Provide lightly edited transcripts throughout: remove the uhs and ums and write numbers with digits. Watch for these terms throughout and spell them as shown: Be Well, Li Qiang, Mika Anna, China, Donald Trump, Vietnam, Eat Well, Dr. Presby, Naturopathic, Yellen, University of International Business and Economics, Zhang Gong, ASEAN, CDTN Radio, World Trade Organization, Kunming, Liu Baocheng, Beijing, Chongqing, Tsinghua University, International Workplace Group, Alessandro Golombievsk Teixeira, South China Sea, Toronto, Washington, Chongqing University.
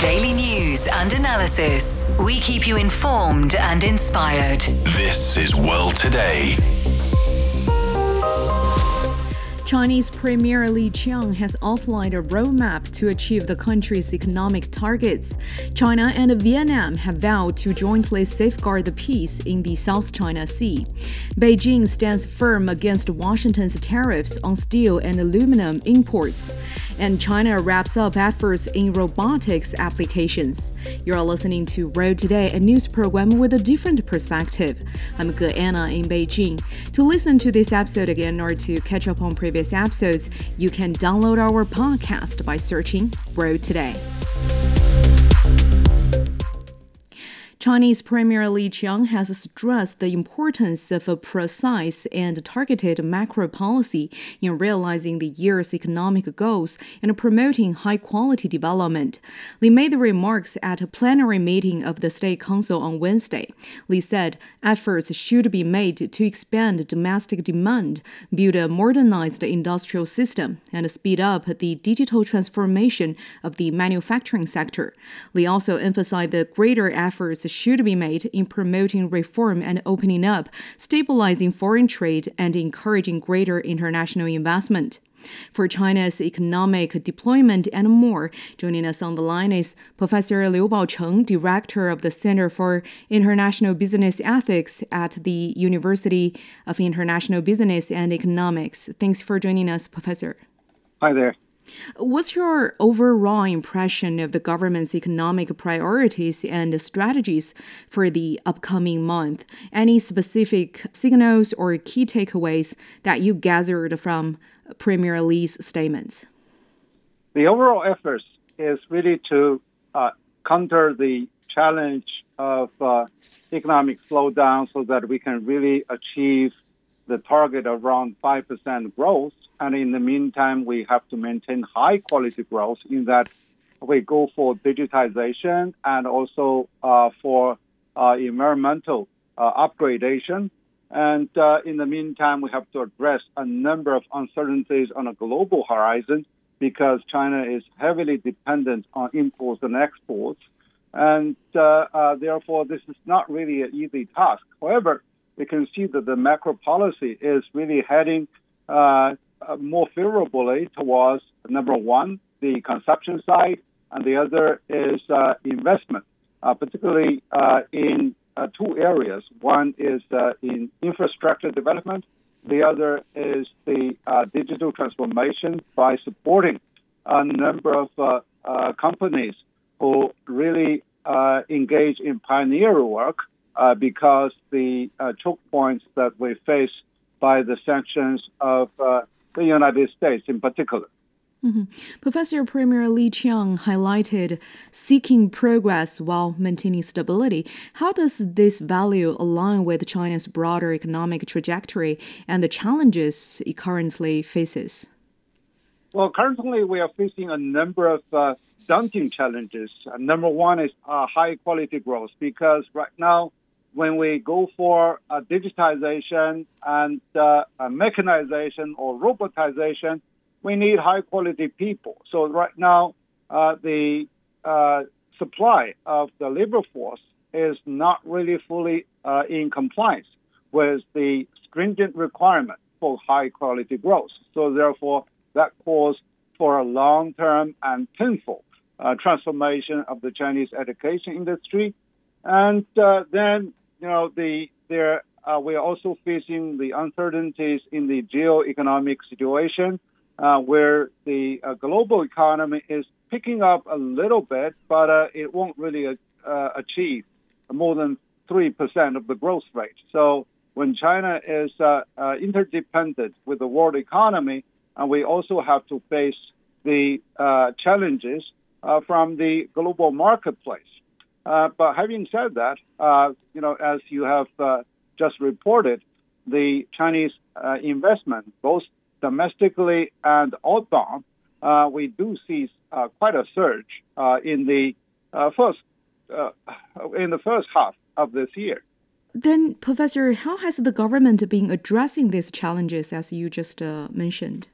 daily news and analysis. We keep you informed and inspired. This is World Today. Chinese Premier Li Qiang has outlined a roadmap to achieve the country's economic targets. China and Vietnam have vowed to jointly safeguard the peace in the South China Sea. Beijing stands firm against Washington's tariffs on steel and aluminum imports. And China wraps up efforts in robotics applications. You're listening to World Today, a news program with a different perspective. I'm Guo Anna in Beijing. To listen to this episode again or to catch up on previous episodes, you can download our podcast by searching World Today. Chinese Premier Li Qiang has stressed the importance of a precise and targeted macro policy in realizing the year's economic goals and promoting high-quality development. Li made the remarks at a plenary meeting of the State Council on Wednesday. Li said efforts should be made to expand domestic demand, build a modernized industrial system, and speed up the digital transformation of the manufacturing sector. Li also emphasized the greater efforts should be made in promoting reform and opening up, stabilizing foreign trade, and encouraging greater international investment. For China's economic deployment and more, joining us on the line is Professor Liu Baocheng, Director of the Center for International Business Ethics at the University of International Business and Economics. Thanks for joining us, Professor. Hi there. What's your overall impression of the government's economic priorities and strategies for the upcoming month? Any specific signals or key takeaways that you gathered from Premier Li's statements? The overall effort is really to counter the challenge of economic slowdown so that we can really achieve the target around 5% growth. And in the meantime, we have to maintain high-quality growth in that we go for digitization and also for environmental upgradation. And in the meantime, we have to address a number of uncertainties on a global horizon because China is heavily dependent on imports and exports. And therefore, this is not really an easy task. However, we can see that the macro policy is really heading more favorably towards, number one, the consumption side, and the other is investment, particularly in two areas. One is in infrastructure development. The other is the digital transformation by supporting a number of companies who really engage in pioneer work because the choke points that we face by the sanctions of the United States in particular. Mm-hmm. Professor, Premier Li Qiang highlighted seeking progress while maintaining stability. How does this value align with China's broader economic trajectory and the challenges it currently faces? Well, currently we are facing a number of daunting challenges. Number one is high-quality growth, because right now, when we go for digitization and mechanization or robotization, we need high-quality people. So right now, the supply of the labor force is not really fully in compliance with the stringent requirement for high-quality growth. So therefore, that calls for a long-term and painful transformation of the Chinese education industry. And then, you know, we are also facing the uncertainties in the geoeconomic situation where the global economy is picking up a little bit, but it won't really achieve more than 3% of the growth rate. So when China is interdependent with the world economy, and we also have to face the challenges from the global marketplace. But having said that, you know, as you have just reported, the Chinese investment, both domestically and outbound, we do see quite a surge in the first half of this year. Then, Professor, how has the government been addressing these challenges, as you just mentioned?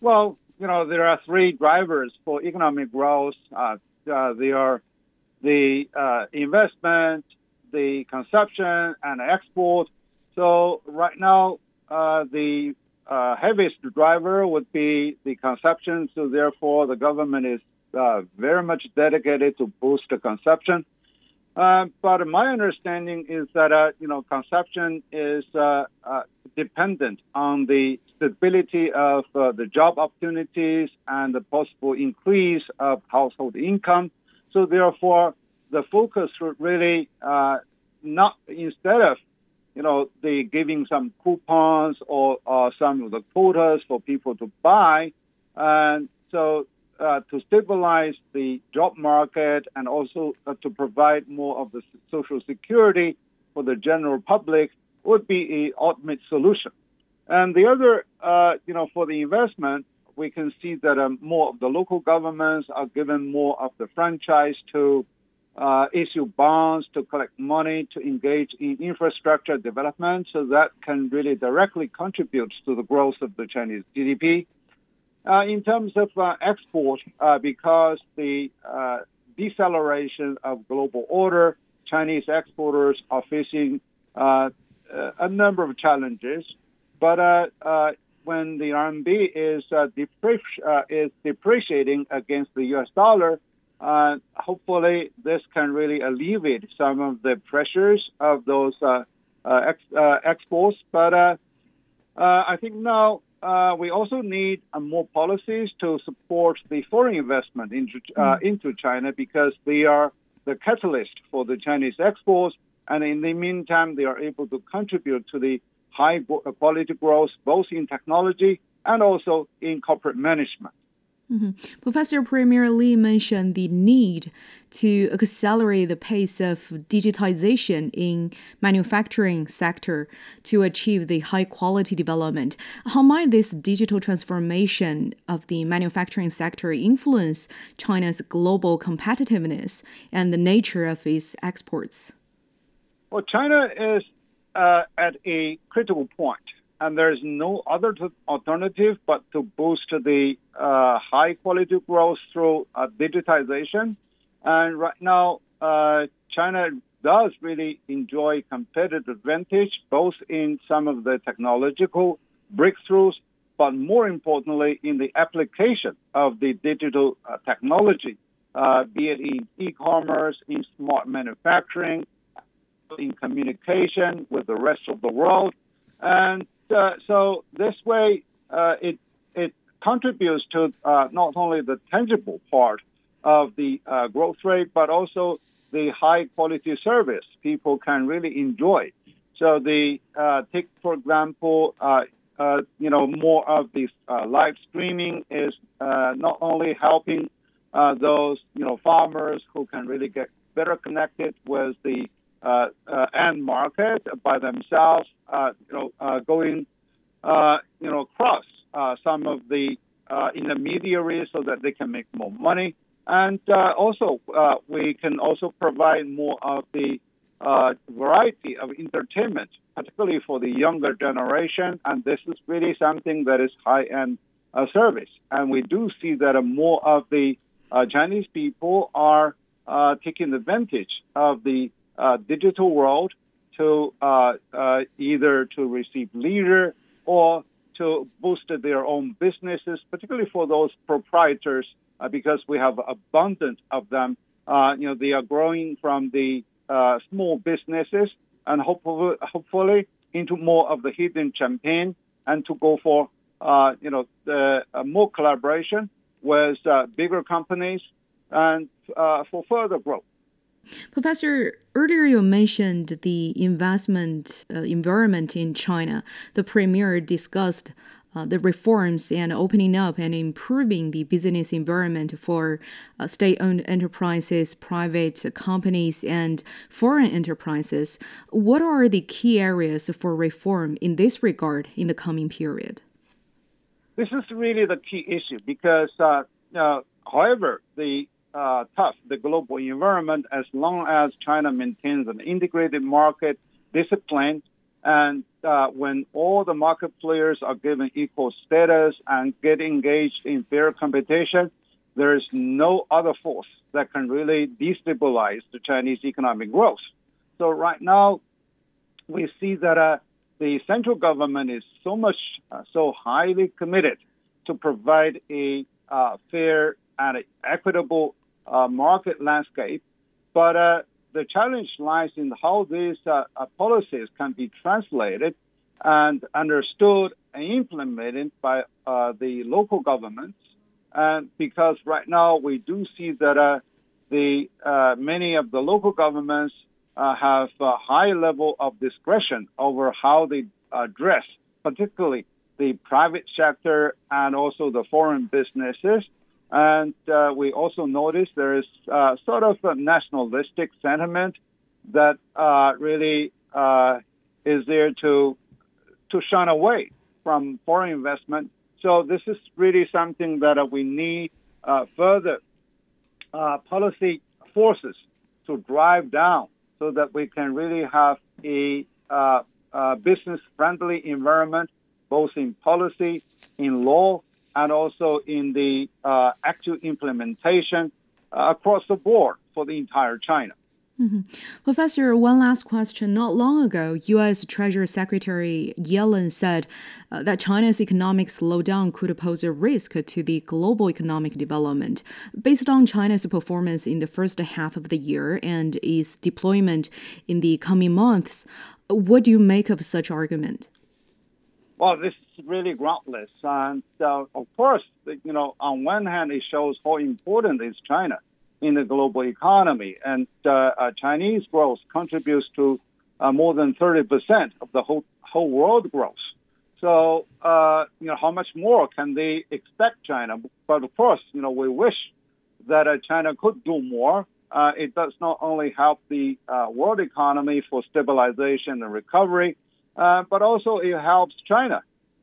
Well, you know, there are three drivers for economic growth. the investment, the consumption, and export. So right now, the heaviest driver would be the consumption. So therefore, the government is very much dedicated to boost the consumption. But my understanding is that, consumption is dependent on the stability of the job opportunities and the possible increase of household income. So therefore, the focus should really not, instead of, the giving some coupons or some of the quotas for people to buy. And so to stabilize the job market and also to provide more of the social security for the general public would be a ultimate solution. And the other, for the investment, we can see that more of the local governments are given more of the franchise to issue bonds, to collect money, to engage in infrastructure development. So that can really directly contribute to the growth of the Chinese GDP. In terms of export, because the deceleration of global order, Chinese exporters are facing a number of challenges. But when the RMB is depreciating against the U.S. dollar, hopefully this can really alleviate some of the pressures of those exports. But I think now we also need more policies to support the foreign investment into China, because they are the catalyst for the Chinese exports. And in the meantime, they are able to contribute to the high quality growth, both in technology and also in corporate management. Mm-hmm. Professor Premier Li mentioned the need to accelerate the pace of digitization in manufacturing sector to achieve the high quality development. How might this digital transformation of the manufacturing sector influence China's global competitiveness and the nature of its exports? Well, China is at a critical point. And there's no other alternative but to boost the high-quality growth through digitization. And right now, China does really enjoy competitive advantage, both in some of the technological breakthroughs, but more importantly, in the application of the digital technology, be it in e-commerce, in smart manufacturing, in communication with the rest of the world. And so this way, it contributes to not only the tangible part of the growth rate, but also the high-quality service people can really enjoy. So they take, for example, more of this live streaming is not only helping those, farmers who can really get better connected with the end market by themselves, going, across some of the intermediaries so that they can make more money. And also, we can also provide more of the variety of entertainment, particularly for the younger generation. And this is really something that is high-end service. And we do see that more of the Chinese people are taking advantage of the digital world to either to receive leisure or to boost their own businesses, particularly for those proprietors, because we have abundant of them. They are growing from the small businesses and hopefully into more of the hidden champagne, and to go for more collaboration with bigger companies and for further growth. Professor, earlier you mentioned the investment environment in China. The Premier discussed the reforms and opening up and improving the business environment for state-owned enterprises, private companies, and foreign enterprises. What are the key areas for reform in this regard in the coming period? This is really the key issue because, however, the global environment, as long as China maintains an integrated market discipline, and when all the market players are given equal status and get engaged in fair competition, there is no other force that can really destabilize the Chinese economic growth. So right now, we see that the central government is so highly committed to provide a fair and equitable market landscape. But the challenge lies in how these policies can be translated and understood and implemented by the local governments. And because right now we do see that many of the local governments have a high level of discretion over how they address, particularly the private sector and also the foreign businesses. And we also notice there is sort of a nationalistic sentiment that really is there to shun away from foreign investment. So this is really something that we need further policy forces to drive down, so that we can really have a business-friendly environment, both in policy, in law, and also in the actual implementation across the board for the entire China. Mm-hmm. Professor, one last question. Not long ago, U.S. Treasury Secretary Yellen said that China's economic slowdown could pose a risk to the global economic development. Based on China's performance in the first half of the year and its deployment in the coming months, what do you make of such argument? Well, this is really groundless. And of course, on one hand, it shows how important is China in the global economy. And Chinese growth contributes to more than 30% of the whole world growth. So, how much more can they expect China? But of course, we wish that China could do more. It does not only help the world economy for stabilization and recovery, but also it helps China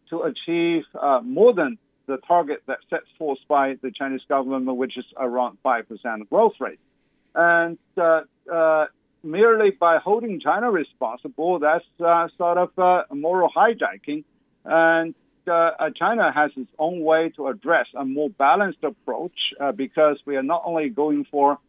to achieve more than the target that sets forth by the Chinese government, which is around 5% growth rate. And merely by holding China responsible, that's sort of moral hijacking. And China has its own way to address a more balanced approach, because we are not only going for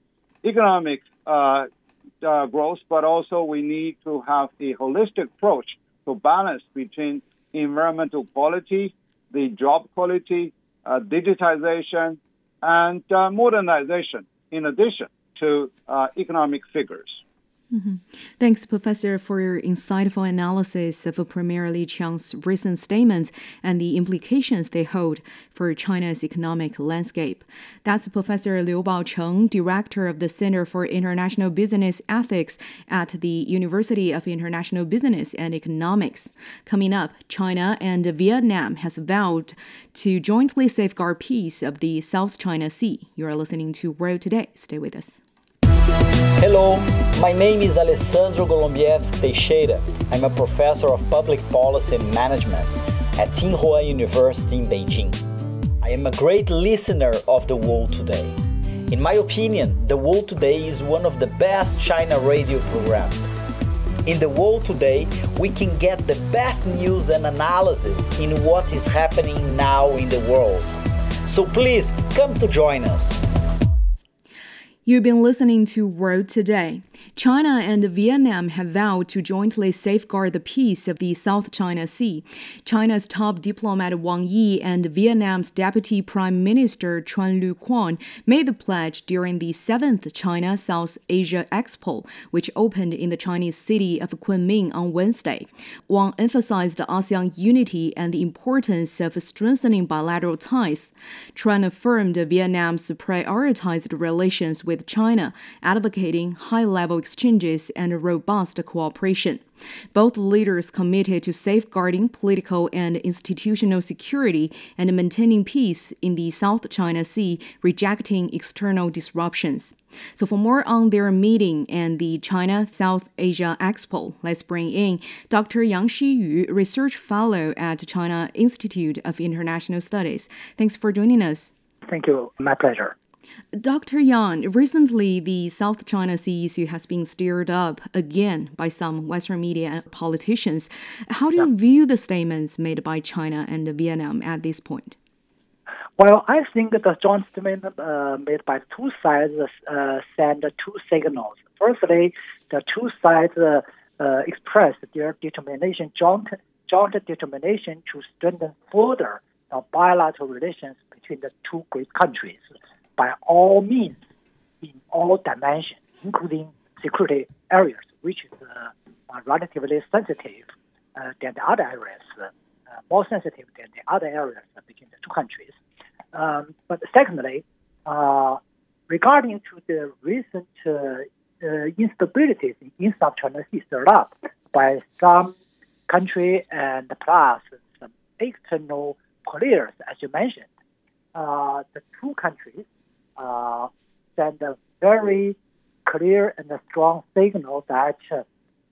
economic growth, but also we need to have a holistic approach to balance between environmental quality, the job quality, digitization, and modernization, in addition to economic figures. Mm-hmm. Thanks, Professor, for your insightful analysis of Premier Li Qiang's recent statements and the implications they hold for China's economic landscape. That's Professor Liu Baocheng, Director of the Center for International Business Ethics at the University of International Business and Economics. Coming up, China and Vietnam has vowed to jointly safeguard peace of the South China Sea. You are listening to World Today. Stay with us. Hello, my name is Alessandro Golombievsk Teixeira. I'm a professor of public policy and management at Tsinghua University in Beijing. I am a great listener of The World Today. In my opinion, The World Today is one of the best China radio programs. In The World Today, we can get the best news and analysis in what is happening now in the world. So please come to join us. You've been listening to World Today. China and Vietnam have vowed to jointly safeguard the peace of the South China Sea. China's top diplomat Wang Yi and Vietnam's Deputy Prime Minister Chuan Lu Quan made the pledge during the 7th China-South Asia Expo, which opened in the Chinese city of Kunming on Wednesday. Wang emphasized ASEAN unity and the importance of strengthening bilateral ties. Chuan affirmed Vietnam's prioritized relations with China, advocating high-level exchanges and robust cooperation. Both leaders committed to safeguarding political and institutional security and maintaining peace in the South China Sea, rejecting external disruptions. So for more on their meeting and the China-South Asia Expo, let's bring in Dr. Yang Shiyu, Research Fellow at China Institute of International Studies. Thanks for joining us. Thank you. My pleasure. Dr. Yang, recently the South China Sea issue has been stirred up again by some Western media and politicians. How do you view the statements made by China and Vietnam at this point? Well, I think the joint statement made by two sides send two signals. Firstly, the two sides expressed their determination, joint determination to strengthen further the bilateral relations between the two great countries by all means, in all dimensions, including security areas, which is are relatively sensitive than the other areas, more sensitive than the other areas between the two countries. But secondly, regarding to the recent instabilities in South China Sea stirred up by some country and plus some external players, as you mentioned, the two countries send a very clear and a strong signal that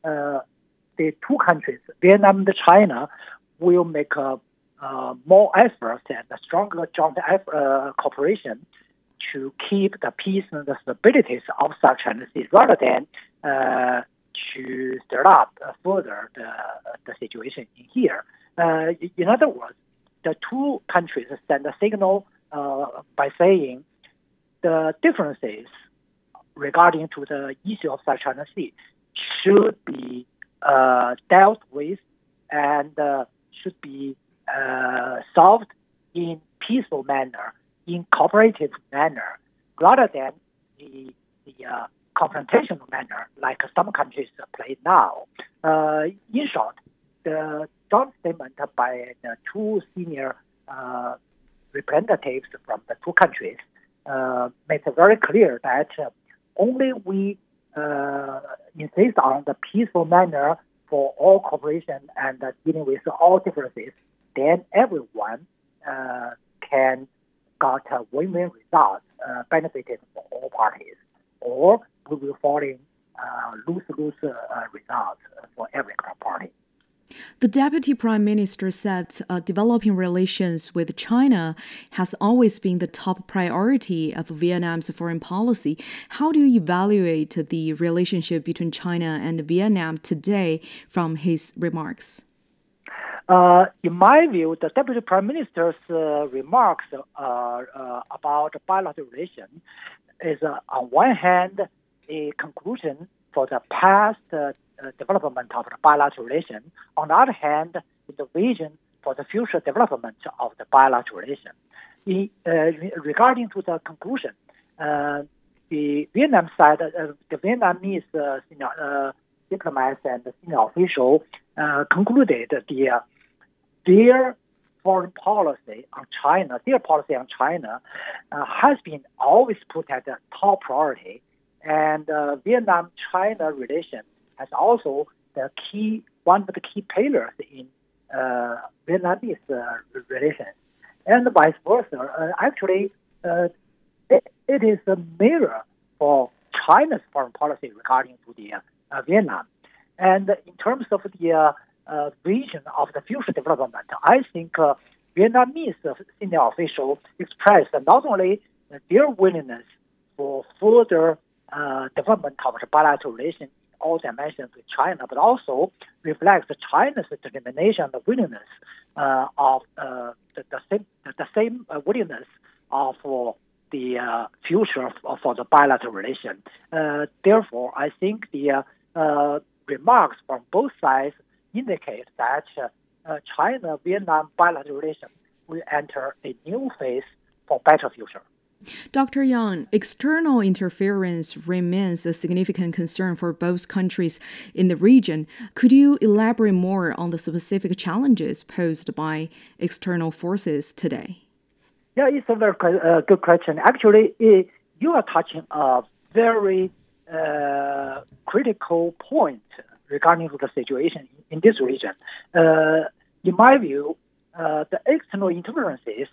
the two countries, Vietnam and China, will make more efforts and a stronger joint cooperation to keep the peace and the stabilities of South China Sea rather than to stir up further the situation in here. In other words, the two countries send a signal by saying the differences regarding to the issue of South China Sea should be dealt with and should be solved in peaceful manner, in cooperative manner, rather than the confrontational manner like some countries play now. In short, the joint statement by the two senior representatives from the two countries makes it very clear that only we insist on the peaceful manner for all cooperation and dealing with all differences, then everyone can get a win-win result benefited for all parties, or we will fall in lose-lose results for every party. The Deputy Prime Minister said developing relations with China has always been the top priority of Vietnam's foreign policy. How do you evaluate the relationship between China and Vietnam today from his remarks? In my view, the Deputy Prime Minister's remarks about bilateral relations is, on one hand, a conclusion for the past development of the bilateral relations. On the other hand, the vision for the future development of the bilateral relations. Regarding to the conclusion, the Vietnamese senior diplomats and senior officials concluded their foreign policy on China, has been always put at the top priority, and Vietnam-China relations has also one of the key pillars in Vietnamese relations, and vice versa. It is a mirror for China's foreign policy regarding to the Vietnam. And in terms of the vision of the future development, I think Vietnamese senior officials expressed not only their willingness for further development of the bilateral relations all dimensions with China, but also reflects China's determination and the willingness of the same willingness for the future for the bilateral relation. Therefore, I think the remarks from both sides indicate that China-Vietnam bilateral relations will enter a new phase for better future. Dr. Yang, external interference remains a significant concern for both countries in the region. Could you elaborate more on the specific challenges posed by external forces today? Yeah, it's a very good question. Actually, you are touching a very critical point regarding to the situation in this region. In my view, the external interferences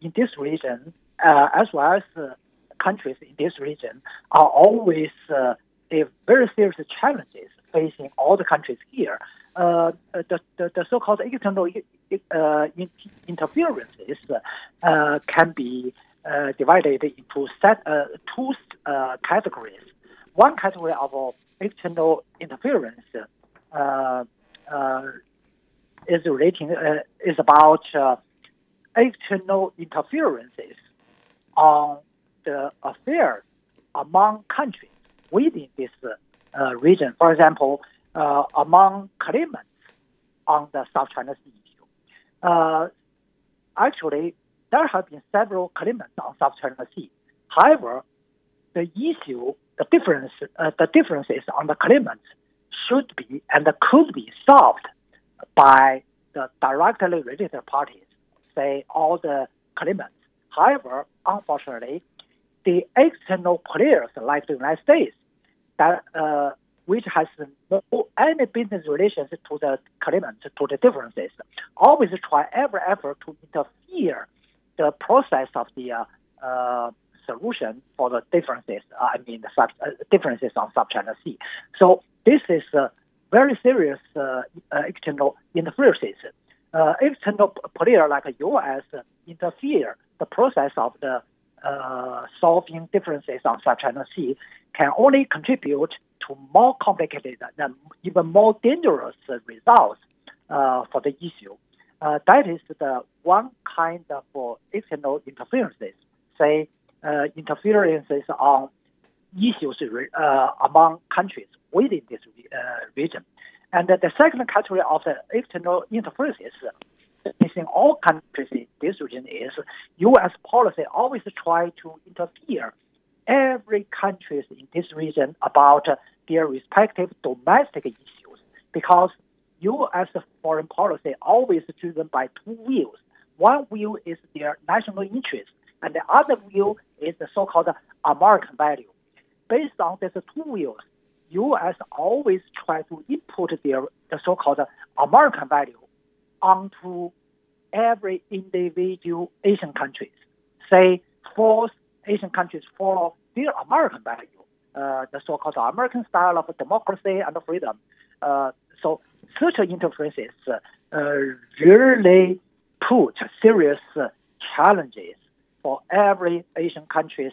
in this region as well as countries in this region are always a very serious challenges facing all the countries here. The so-called external interferences can be divided into two categories. One category of external interference is about external interferences on the affairs among countries within this region. For example, among claimants on the South China Sea issue. Actually, there have been several claimants on South China Sea. However, the issue, the differences on the claimants should be and could be solved by the directly related parties, say all the claimants. However, unfortunately, the external players like the United States, that which has no any business relations to the claimants, to the differences, always try every effort to interfere the process of the solution for the differences. I mean, the differences on South China Sea. So this is very serious external interferences. External player like the U.S. interfere the process of the solving differences on South China Sea can only contribute to more complicated and even more dangerous results for the issue. That is the one kind of external interferences, say interferences on issues among countries within this region. And the second category of the external interferences facing all countries in this region is U.S. policy always try to interfere every country in this region about their respective domestic issues, because U.S. foreign policy always driven by two views. One view is their national interest, and the other view is the so-called American value. Based on these two views, U.S. always try to input the so-called American value onto every individual Asian countries, say force Asian countries follow their American value, the so-called American style of democracy and freedom. So such interferences really put serious challenges for every Asian country's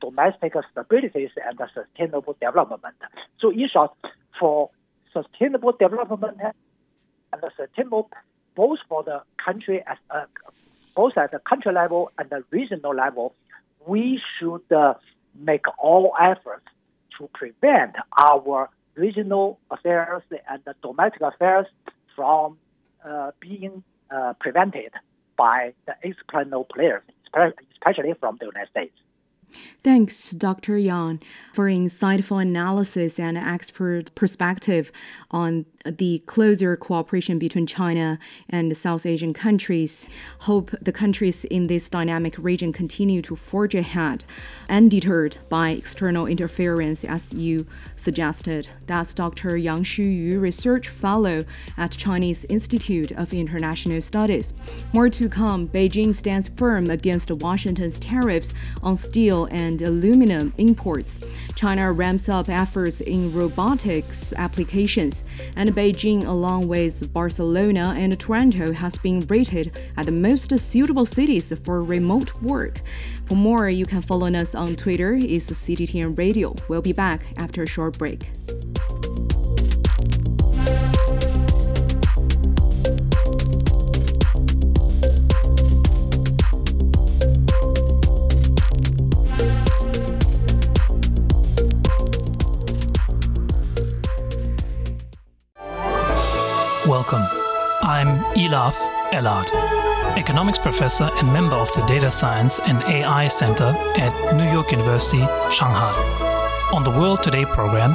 domestic stabilities and sustainable development. So in short, for sustainable development and sustainable both for the country as both at the country level and the regional level, we should make all efforts to prevent our regional affairs and the domestic affairs from being prevented by the external players, especially from the United States. Thanks, Dr. Yang, for insightful analysis and expert perspective on the closer cooperation between China and South Asian countries. Hope the countries in this dynamic region continue to forge ahead, undeterred by external interference, as you suggested. That's Dr. Yang Shiyu, Research Fellow at Chinese Institute of International Studies. More to come. Beijing stands firm against Washington's tariffs on steel and aluminum imports. China ramps up efforts in robotics applications, and Beijing, along with Barcelona and Toronto, has been rated as the most suitable cities for remote work. For more, you can follow us on Twitter. It's CDTN Radio. We'll be back after a short break. Welcome. I'm Elav Elard, economics professor and member of the Data Science and AI Center at New York University, Shanghai. On the World Today program,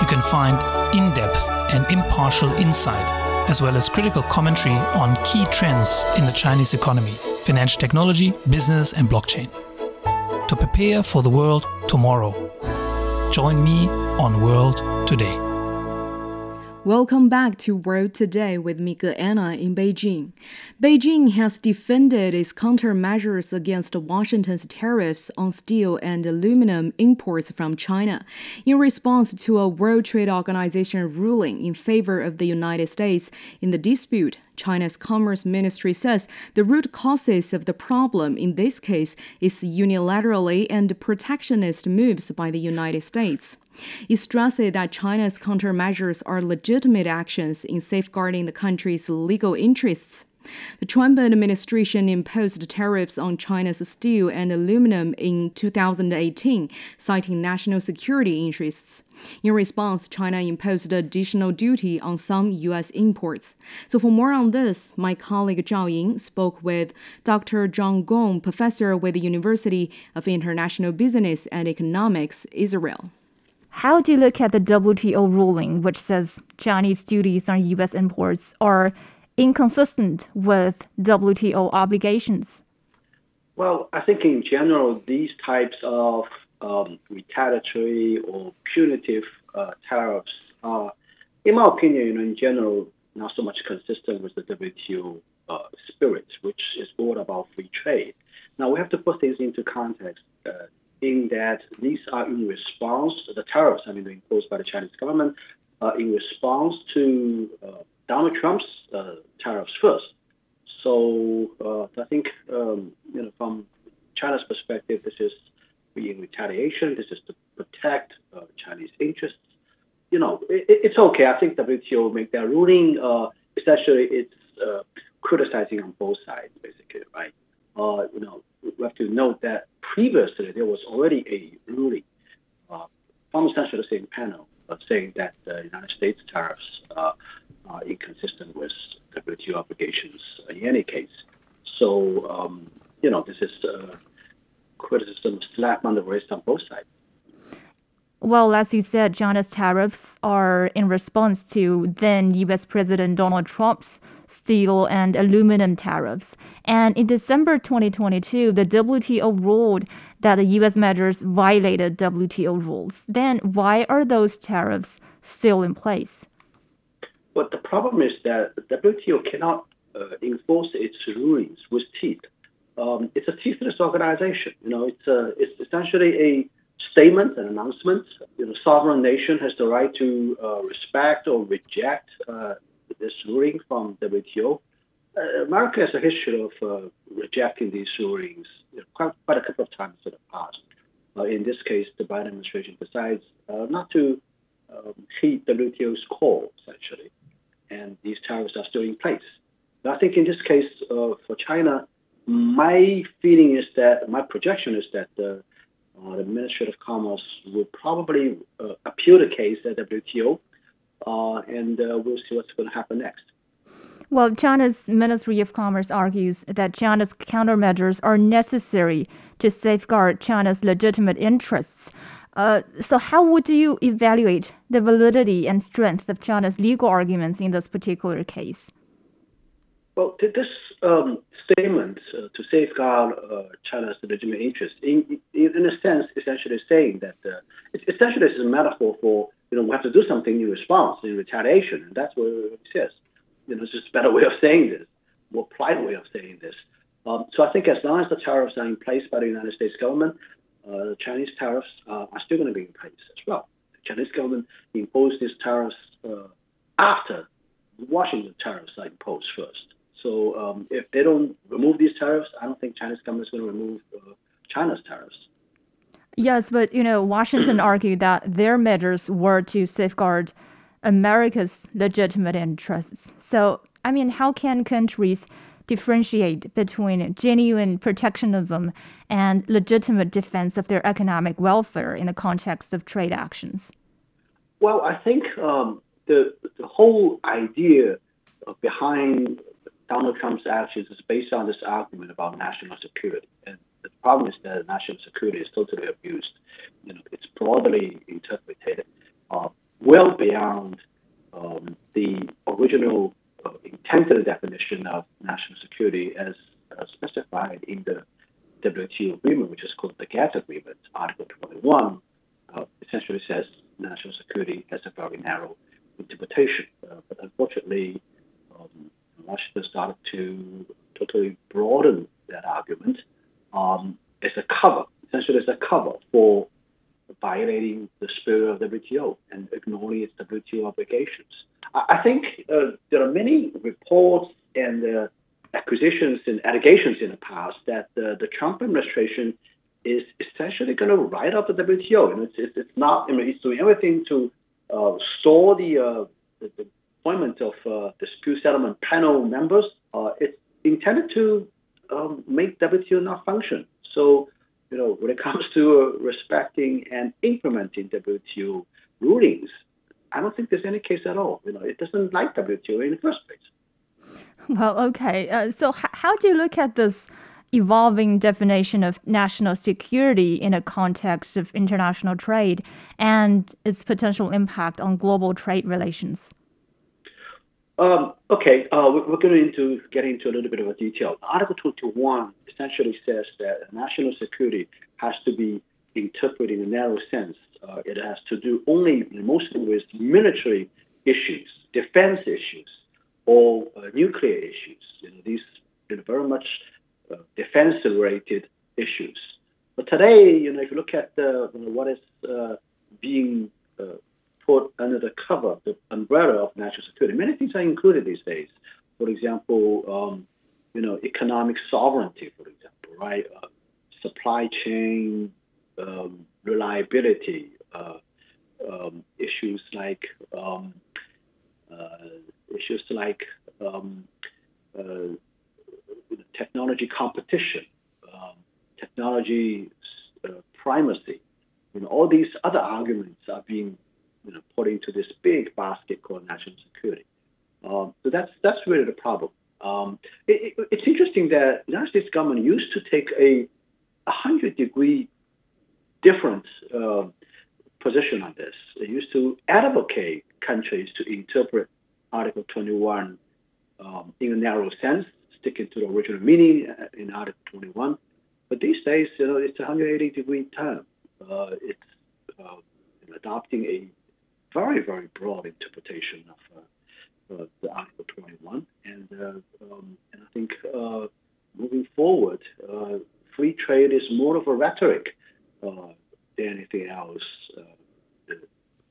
you can find in-depth and impartial insight, as well as critical commentary on key trends in the Chinese economy, financial technology, business, and blockchain. To prepare for the world tomorrow, join me on World Today. Welcome back to World Today with Mika Anna in Beijing. Beijing has defended its countermeasures against Washington's tariffs on steel and aluminum imports from China in response to a World Trade Organization ruling in favor of the United States in the dispute. China's Commerce Ministry says the root causes of the problem in this case is unilaterally and protectionist moves by the United States. It stresses that China's countermeasures are legitimate actions in safeguarding the country's legal interests. The Trump administration imposed tariffs on China's steel and aluminum in 2018, citing national security interests. In response, China imposed additional duty on some U.S. imports. So for more on this, my colleague Zhao Ying spoke with Dr. Zhang Gong, professor with the University of International Business and Economics, Israel. How do you look at the WTO ruling, which says Chinese duties on U.S. imports are inconsistent with WTO obligations? Well, I think in general, these types of retaliatory or punitive tariffs are, in my opinion, in general, not so much consistent with the WTO spirit, which is all about free trade. Now, we have to put things into context in that these are in response to the tariffs, imposed by the Chinese government, in response to Donald Trump's tariffs first. So I think, from China's perspective, this is in retaliation. This is to protect Chinese interests. It's okay. I think WTO make that ruling. Essentially, it's criticizing on both sides, basically, right? We have to note that previously there was already a ruling from essentially the same panel saying that the United States tariffs are inconsistent with WTO obligations in any case. So, this is criticism slap on the wrist on both sides. Well, as you said, China's tariffs are in response to then U.S. President Donald Trump's steel and aluminum tariffs. And in December 2022, the WTO ruled that the U.S. measures violated WTO rules. Then why are those tariffs still in place? But the problem is that the WTO cannot enforce its rulings with teeth. It's a teethless organization. It's essentially a statement, an announcement. Sovereign nation has the right to respect or reject this ruling from WTO. America has a history of rejecting these rulings quite a couple of times in the past. In this case, the Biden administration decides not to heed WTO's call, essentially, and these tariffs are still in place. But I think in this case, for China, my projection is that the Ministry of Commerce will probably appeal the case at WTO, and we'll see what's going to happen next. Well, China's Ministry of Commerce argues that China's countermeasures are necessary to safeguard China's legitimate interests. So how would you evaluate the validity and strength of China's legal arguments in this particular case? Well, this statement to safeguard China's legitimate interests, in a sense, essentially saying that it's a metaphor for we have to do something in response, in retaliation, and that's what it says. It's just a better way of saying this, more polite way of saying this. So I think as long as the tariffs are in place by the United States government, the Chinese tariffs are still going to be in place as well. The Chinese government imposed these tariffs after the Washington tariffs are imposed first. So if they don't remove these tariffs, I don't think China's government is going to remove China's tariffs. Yes, but, Washington argued that their measures were to safeguard America's legitimate interests. So, how can countries differentiate between genuine protectionism and legitimate defense of their economic welfare in the context of trade actions? Well, I think the whole idea behind Donald Trump's actions is based on this argument about national security. And the problem is that national security is totally abused. It's broadly interpreted well beyond the original intended definition of national security as specified in the WTO agreement, which is called the GATT Agreement. Article 21 essentially says national security has a very narrow interpretation. But unfortunately, Washington started to totally broaden that argument as a cover for violating the spirit of WTO and ignoring its WTO obligations. I think there are many reports and accusations and allegations in the past that the Trump administration is essentially going to write up the WTO. It's not. It's doing everything to stall the appointment of dispute settlement panel members It's intended to make WTO not function. So, you know, when it comes to respecting and implementing WTO rulings, I don't think there's any case at all. You know, it doesn't like WTO in the first place. Well, okay. So how do you look at this evolving definition of national security in a context of international trade and its potential impact on global trade relations? We're going to get into a little bit of a detail. Article 21 essentially says that national security has to be interpreted in a narrow sense. It has to do only mostly with military issues, defense issues, or nuclear issues. You know, these are very much defense-related issues. But today, you know, if you look at what is being put under the cover, the umbrella of national security, many things are included these days. For example, economic sovereignty, for example, right? Supply chain reliability, issues like technology competition, technology primacy. You know, all these other arguments are being put into this big basket called national security. So that's really the problem. It's interesting that the United States government used to take a 100-degree different position on this. It used to advocate countries to interpret Article 21 in a narrow sense, sticking to the original meaning in Article 21. But these days, it's a 180-degree turn. It's adopting a very, very broad interpretation of the Article 21. And I think moving forward, free trade is more of a rhetoric than anything else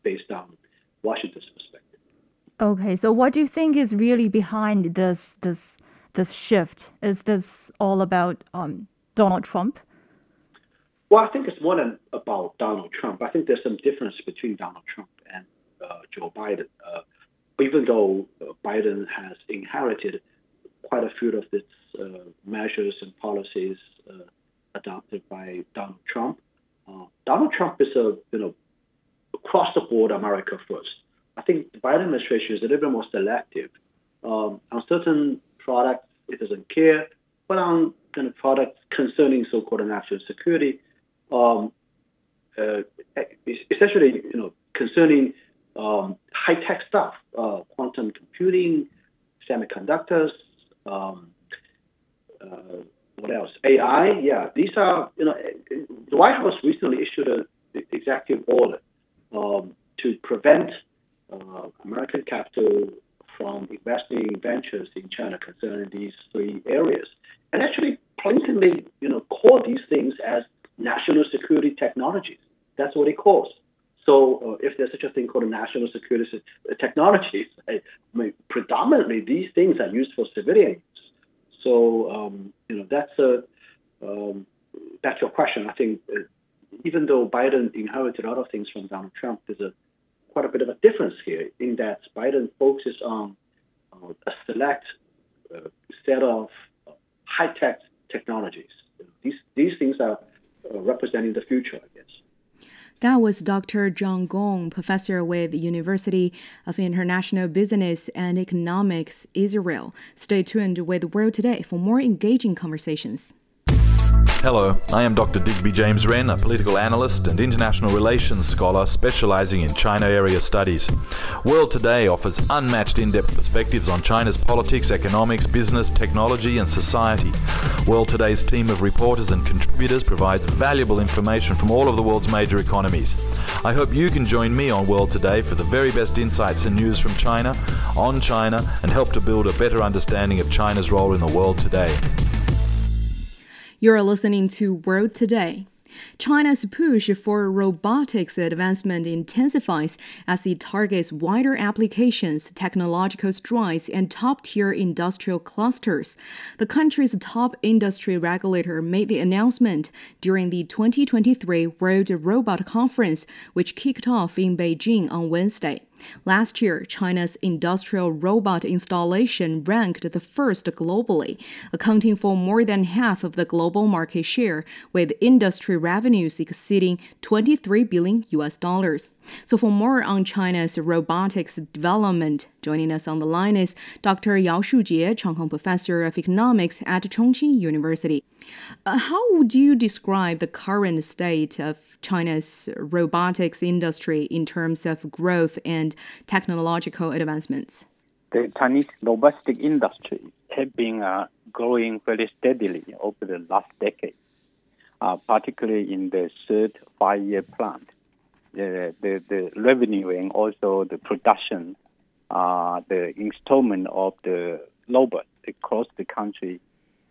based on Washington's perspective. Okay, so what do you think is really behind this shift? Is this all about Donald Trump? Well, I think it's more than about Donald Trump. I think there's some difference between Donald Trump and Joe Biden. Even though Biden has inherited quite a few of its measures and policies adopted by Donald Trump, Donald Trump is a across the board America first. I think the Biden administration is a little bit more selective on certain products. It doesn't care, but on kind of products concerning so-called national security. Essentially, concerning high-tech stuff, quantum computing, semiconductors, what else? AI, yeah. These are, the White House recently issued an executive order to prevent American capital from investing in ventures in China concerning these three areas. And actually, blatantly, call these things as national security technologies. That's what it calls. So if there's such a thing called a national security technologies, predominantly these things are used for civilian use. So, that's your question. I think even though Biden inherited a lot of things from Donald Trump, there's quite a bit of a difference here in that Biden focuses on a select set of high-tech technologies. These things are representing the future, I guess. That was Dr. Zhang Gong, professor with the University of International Business and Economics, Israel. Stay tuned with World Today for more engaging conversations. Hello, I am Dr. Digby James Wren, a political analyst and international relations scholar specializing in China area studies. World Today offers unmatched in-depth perspectives on China's politics, economics, business, technology and society. World Today's team of reporters and contributors provides valuable information from all of the world's major economies. I hope you can join me on World Today for the very best insights and news from China, on China, and help to build a better understanding of China's role in the world today. You're listening to World Today. China's push for robotics advancement intensifies as it targets wider applications, technological strides, and top-tier industrial clusters. The country's top industry regulator made the announcement during the 2023 World Robot Conference, which kicked off in Beijing on Wednesday. Last year, China's industrial robot installation ranked the first globally, accounting for more than half of the global market share, with industry revenues exceeding $23 billion. So for more on China's robotics development, joining us on the line is Dr. Yao Shujie, Chongqing Professor of Economics at Chongqing University. How would you describe the current state of China's robotics industry in terms of growth and technological advancements? The Chinese robotics industry has been growing very steadily over the last decade, particularly in the third five-year plan. The revenue and also the production, the installment of the robots across the country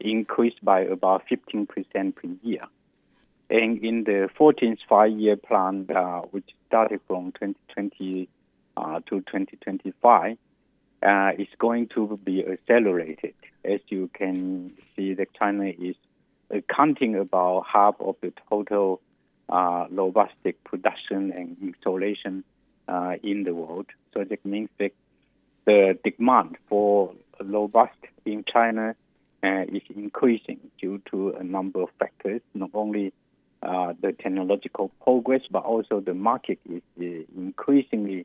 increased by about 15% per year. And in the 14th five-year plan, which started from 2020 to 2025, it's going to be accelerated. As you can see, that China is accounting about half of the total robotic production and installation in the world. So that means that the demand for robotics in China is increasing due to a number of factors, not only the technological progress, but also the market is increasingly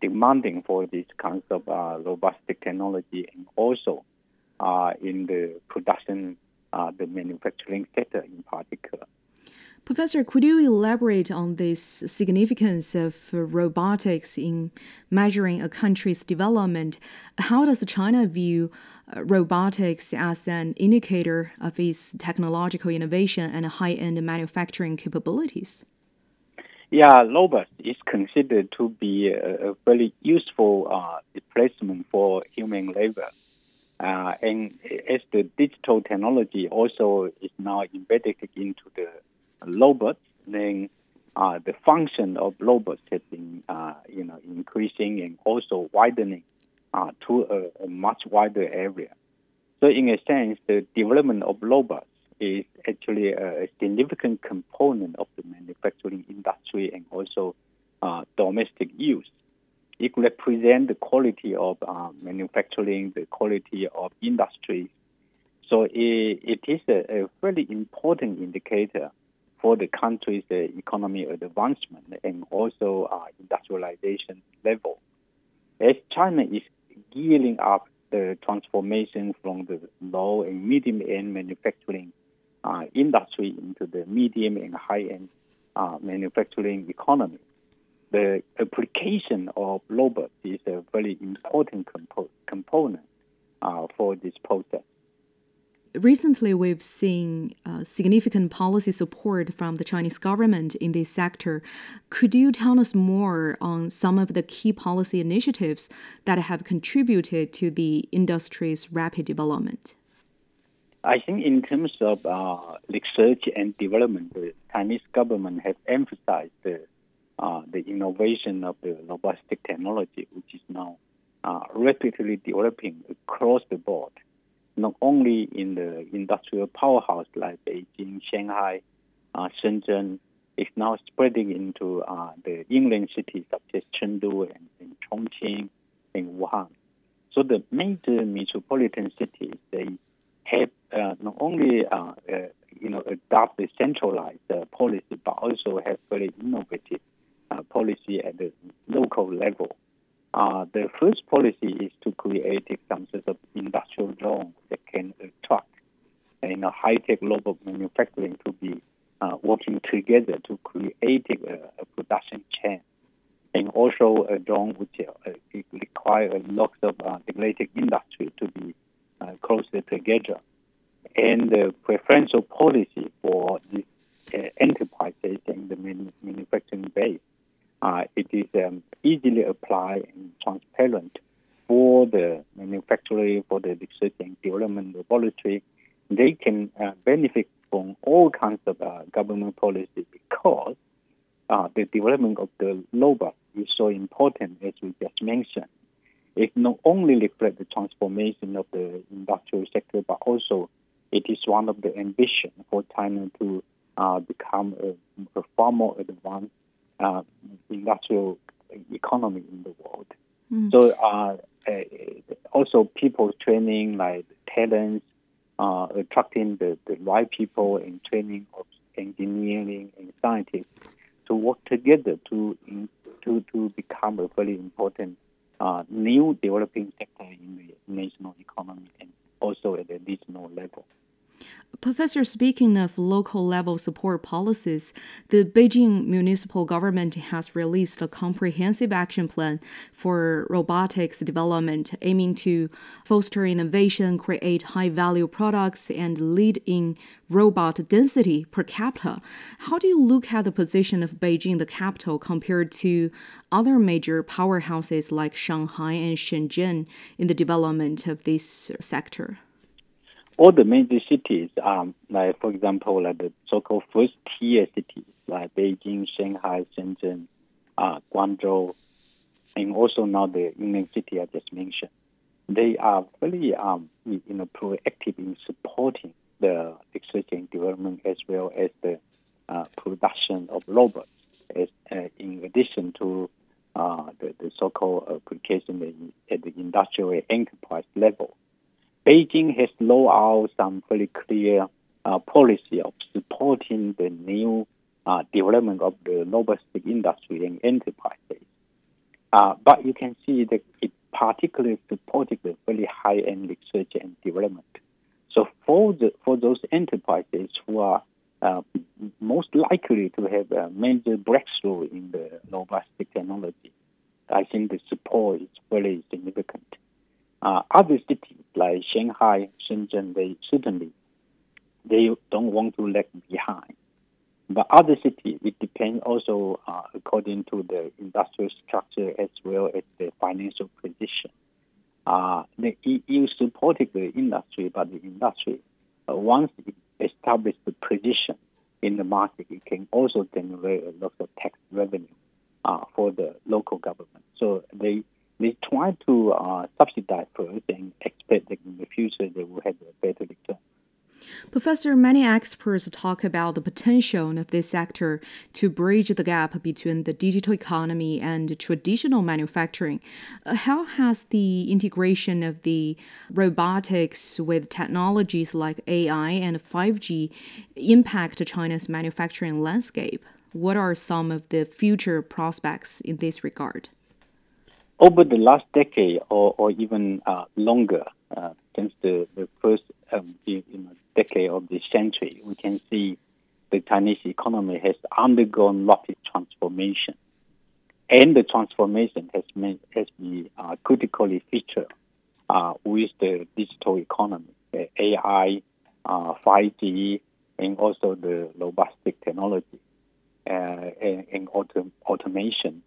demanding for this kind of robotic technology, and also in the production, the manufacturing sector in particular. Professor, could you elaborate on this significance of robotics in measuring a country's development? How does China view robotics as an indicator of its technological innovation and high-end manufacturing capabilities? Yeah, robots is considered to be a very useful replacement for human labor. And as the digital technology also is now embedded into the robots, then the function of robots has been increasing and also widening to a much wider area. So in a sense, the development of robots is actually a significant component of the manufacturing industry and also domestic use. It represents the quality of manufacturing, the quality of industry. So it is a very important indicator for the country's economy advancement and also industrialization level. As China is gearing up the transformation from the low and medium-end manufacturing industry into the medium and high-end manufacturing economy, the application of robots is a very important component for this process. Recently, we've seen significant policy support from the Chinese government in this sector. Could you tell us more on some of the key policy initiatives that have contributed to the industry's rapid development? I think in terms of research and development, the Chinese government has emphasized the innovation of the robotic technology, which is now rapidly developing across the board, not only in the industrial powerhouse like Beijing, Shanghai, Shenzhen. It's now spreading into the inland cities such as Chengdu and Chongqing and Wuhan. So the major metropolitan cities, they have not only adopt the centralized policy, but also have very innovative policy at the local level. The first policy is to create some sort of industrial zone that can attract high-tech robot manufacturing to be working together to create a production chain, and also a zone which requires lots of related industry to be closer together. And the preferential policy for these enterprises and the manufacturing base, it is easily applied and transparent for the manufacturer, for the research and development laboratory. They can benefit from all kinds of government policy because the development of the robot is so important, as we just mentioned. It not only reflects the transformation of the industrial sector, but also it is one of the ambitions for China to become a far more advanced industrial economy in the world. Mm. So also people training like talents, attracting the right people and training of engineering and scientists to work together to become a very important new developing sector in the national economy and also at the regional level. Professor, speaking of local-level support policies, the Beijing municipal government has released a comprehensive action plan for robotics development, aiming to foster innovation, create high-value products, and lead in robot density per capita. How do you look at the position of Beijing, the capital, compared to other major powerhouses like Shanghai and Shenzhen in the development of this sector? All the major cities, like for example, like the so-called first-tier cities, like Beijing, Shanghai, Shenzhen, Guangzhou, and also now the inland city I just mentioned, they are very, proactive in supporting the research and development as well as the production of robots, as in addition to the so-called application at the industrial enterprise level. Beijing has laid out some very clear policy of supporting the new development of the robotic industry and enterprises. But you can see that it particularly supported the very high-end research and development. So for those enterprises who are most likely to have a major breakthrough in the robotic technology, I think the support is very significant. Other cities like Shanghai, Shenzhen, they don't want to lag behind. But other cities, it depends also according to the industrial structure as well as the financial position. The EU supported the industry, but the industry, once it established the position in the market, it can also generate a lot of tax revenue for the local government. So they try to subsidize first and expect that in the future they will have a better return. Professor, many experts talk about the potential of this sector to bridge the gap between the digital economy and traditional manufacturing. How has the integration of the robotics with technologies like AI and 5G impacted China's manufacturing landscape? What are some of the future prospects in this regard? Over the last decade or even longer, since the first decade of this century, we can see the Chinese economy has undergone rapid transformation. And the transformation has been critically featured with the digital economy, the AI, 5G, and also the robotic technology and automation.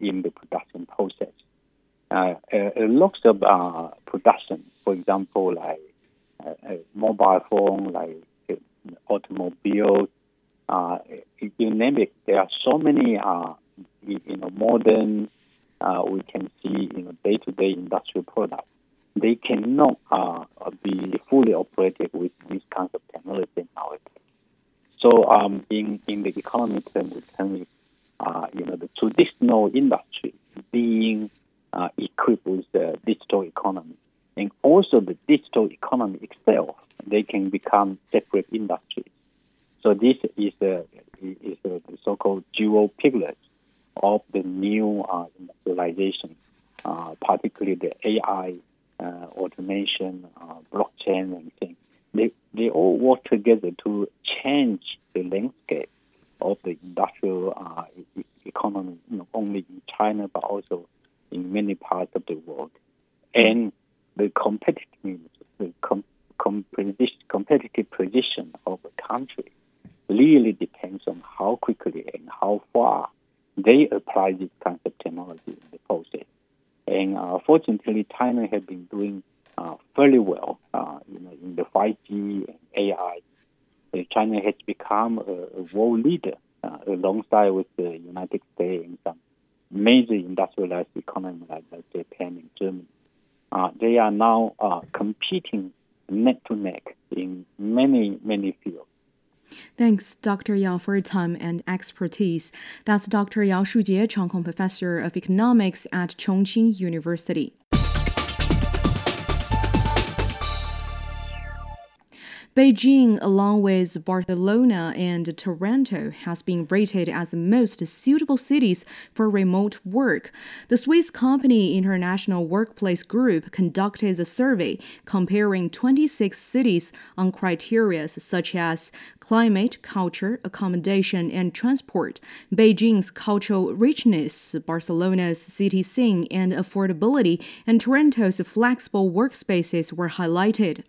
In the production process. Lots of production, for example, like mobile phone, like automobiles, you name it. There are so many, modern, we can see, day-to-day industrial products. They cannot be fully operated with these kinds of technology nowadays. So in the economy terms, we can the traditional industry being equipped with the digital economy. And also the digital economy itself, they can become separate industries. So this is the so-called dual pillars of the new industrialization, particularly the AI, automation, blockchain, and things. They all work together to change the landscape of the industrial economy, not only in China, but also in many parts of the world. And the competitive position of a country really depends on how quickly and how far they apply this kind of technology in the process. And fortunately, China has been doing fairly well in the 5G and AI. China has become a world leader alongside with the United States and some major industrialized economies like Japan and Germany. They are now competing neck to neck in many, many fields. Thanks, Dr. Yao, for your time and expertise. That's Dr. Yao Shujie, Chongqing Professor of Economics at Chongqing University. Beijing, along with Barcelona and Toronto, has been rated as the most suitable cities for remote work. The Swiss company International Workplace Group conducted a survey comparing 26 cities on criteria such as climate, culture, accommodation, and transport. Beijing's cultural richness, Barcelona's city scene and affordability, and Toronto's flexible workspaces were highlighted.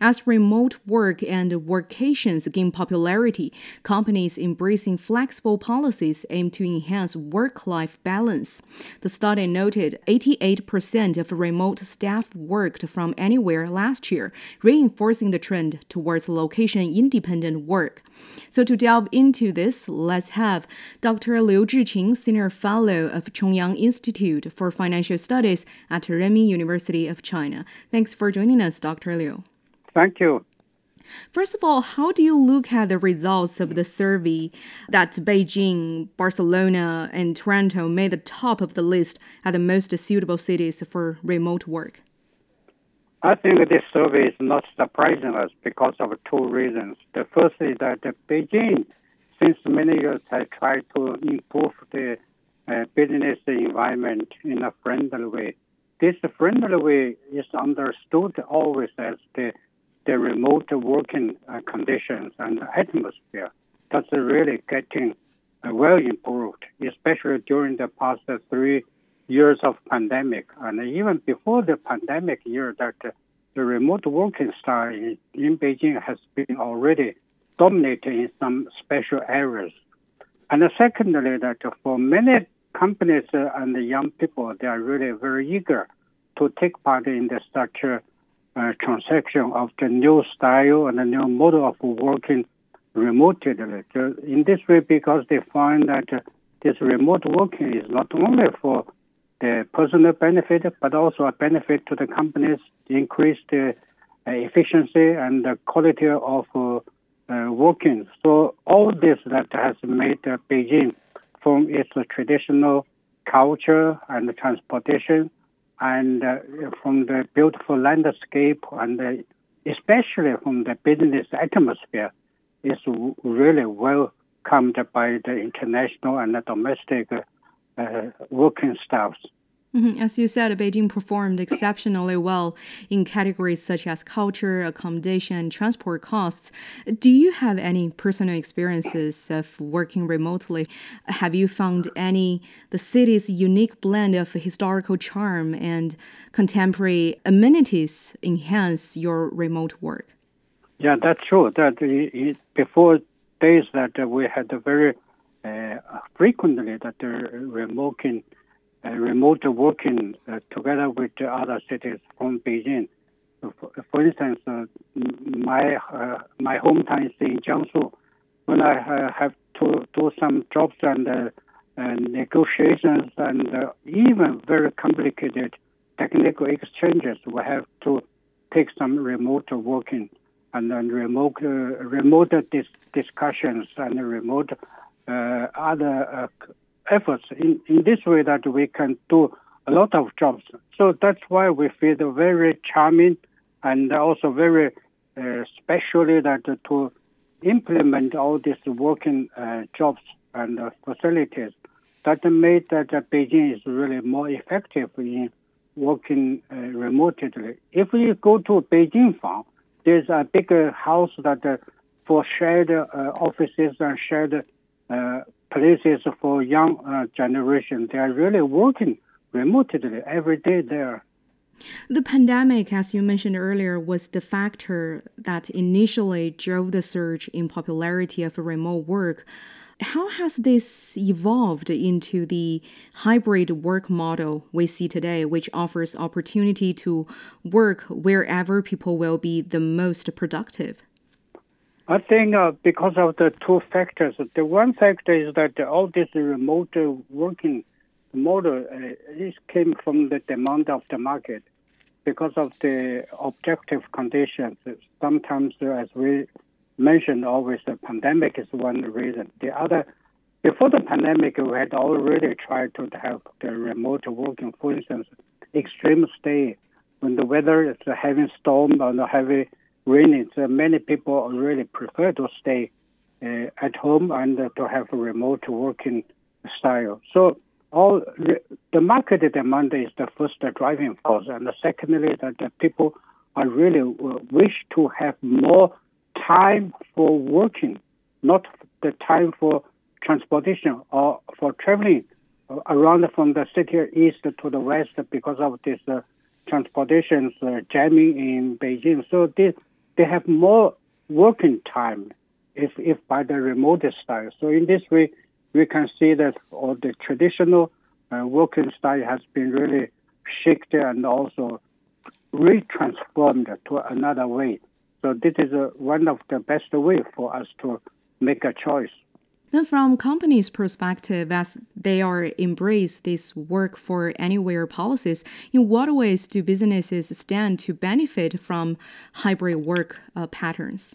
As remote work and workations gain popularity, companies embracing flexible policies aim to enhance work-life balance. The study noted 88% of remote staff worked from anywhere last year, reinforcing the trend towards location-independent work. So to delve into this, let's have Dr. Liu Zhiqing, Senior Fellow of Chongyang Institute for Financial Studies at Renmin University of China. Thanks for joining us, Dr. Liu. Thank you. First of all, how do you look at the results of the survey that Beijing, Barcelona, and Toronto made the top of the list as the most suitable cities for remote work? I think this survey is not surprising us because of two reasons. The first is that Beijing, since many years, has tried to improve the business environment in a friendly way. This friendly way is understood always as the remote working conditions and atmosphere. That's really getting well improved, especially during the past 3 years of pandemic. And even before the pandemic year, that the remote working style in Beijing has been already dominating in some special areas. And secondly, that for many companies and the young people, they are really very eager to take part in the such transaction of the new style and the new model of working remotely. In this way, because they find that this remote working is not only for the personal benefit, but also a benefit to the companies, increase the efficiency and the quality of working. So all this that has made Beijing from its traditional culture and transportation and from the beautiful landscape, and especially from the business atmosphere, is really welcomed by the international and the domestic working staffs. Mm-hmm. As you said, Beijing performed exceptionally well in categories such as culture, accommodation, and transport costs. Do you have any personal experiences of working remotely? Have you found any the city's unique blend of historical charm and contemporary amenities enhance your remote work? Yeah, that's true. That before days that we had a very frequently that the remote working together with other cities from Beijing. For instance, my hometown is in Jiangsu. When I have to do some jobs and negotiations and even very complicated technical exchanges, we have to take some remote working and then remote discussions and remote other efforts in this way that we can do a lot of jobs. So that's why we feel very charming and also very specially that to implement all these working jobs and facilities that made that Beijing is really more effective in working remotely. If you go to Beijing Fang, there's a big house that for shared offices and shared places for young generation. They are really working remotely every day there. The pandemic, as you mentioned earlier, was the factor that initially drove the surge in popularity of remote work. How has this evolved into the hybrid work model we see today, which offers opportunity to work wherever people will be the most productive? I think because of the two factors. The one factor is that all this remote working model this came from the demand of the market because of the objective conditions. Sometimes, as we mentioned always the pandemic is one reason. The other, before the pandemic, we had already tried to have the remote working, for instance, extreme stay. When the weather is a heavy storm or the heavy rain, so many people really prefer to stay at home and to have a remote working style. So all the market demand is the first driving force, and secondly, that the people are really wish to have more time for working, not the time for transportation or for traveling around from the city east to the west because of this transportation jamming in Beijing. So they have more working time if by the remote style. So in this way, we can see that all the traditional working style has been really shifted and also retransformed to another way. So this is one of the best way for us to make a choice. Then from companies' perspective, as they are embrace this work for anywhere policies, in what ways do businesses stand to benefit from hybrid work patterns?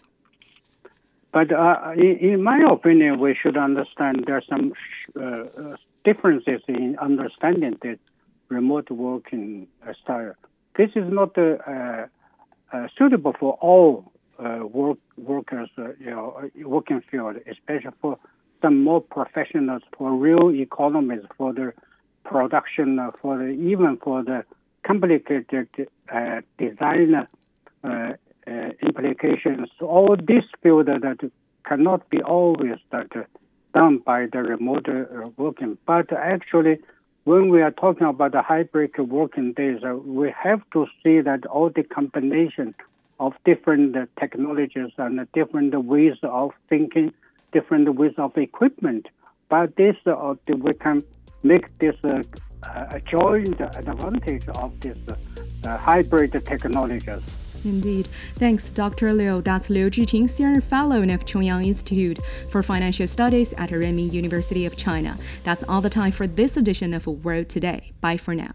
But in my opinion, we should understand there are some differences in understanding the remote working style. This is not suitable for all workers, working field, especially for some more professionals, for real economies, for the production, even for the complicated design implications. All this field that cannot be always done by the remote working. But actually, when we are talking about the hybrid working days, we have to see that all the combination of different technologies and different ways of thinking, different ways of equipment. But this, we can make this a joint advantage of this hybrid technologies. Indeed. Thanks, Dr. Liu. That's Liu Zhiqing, Senior Fellow of Chongyang Institute for Financial Studies at Renmin University of China. That's all the time for this edition of World Today. Bye for now.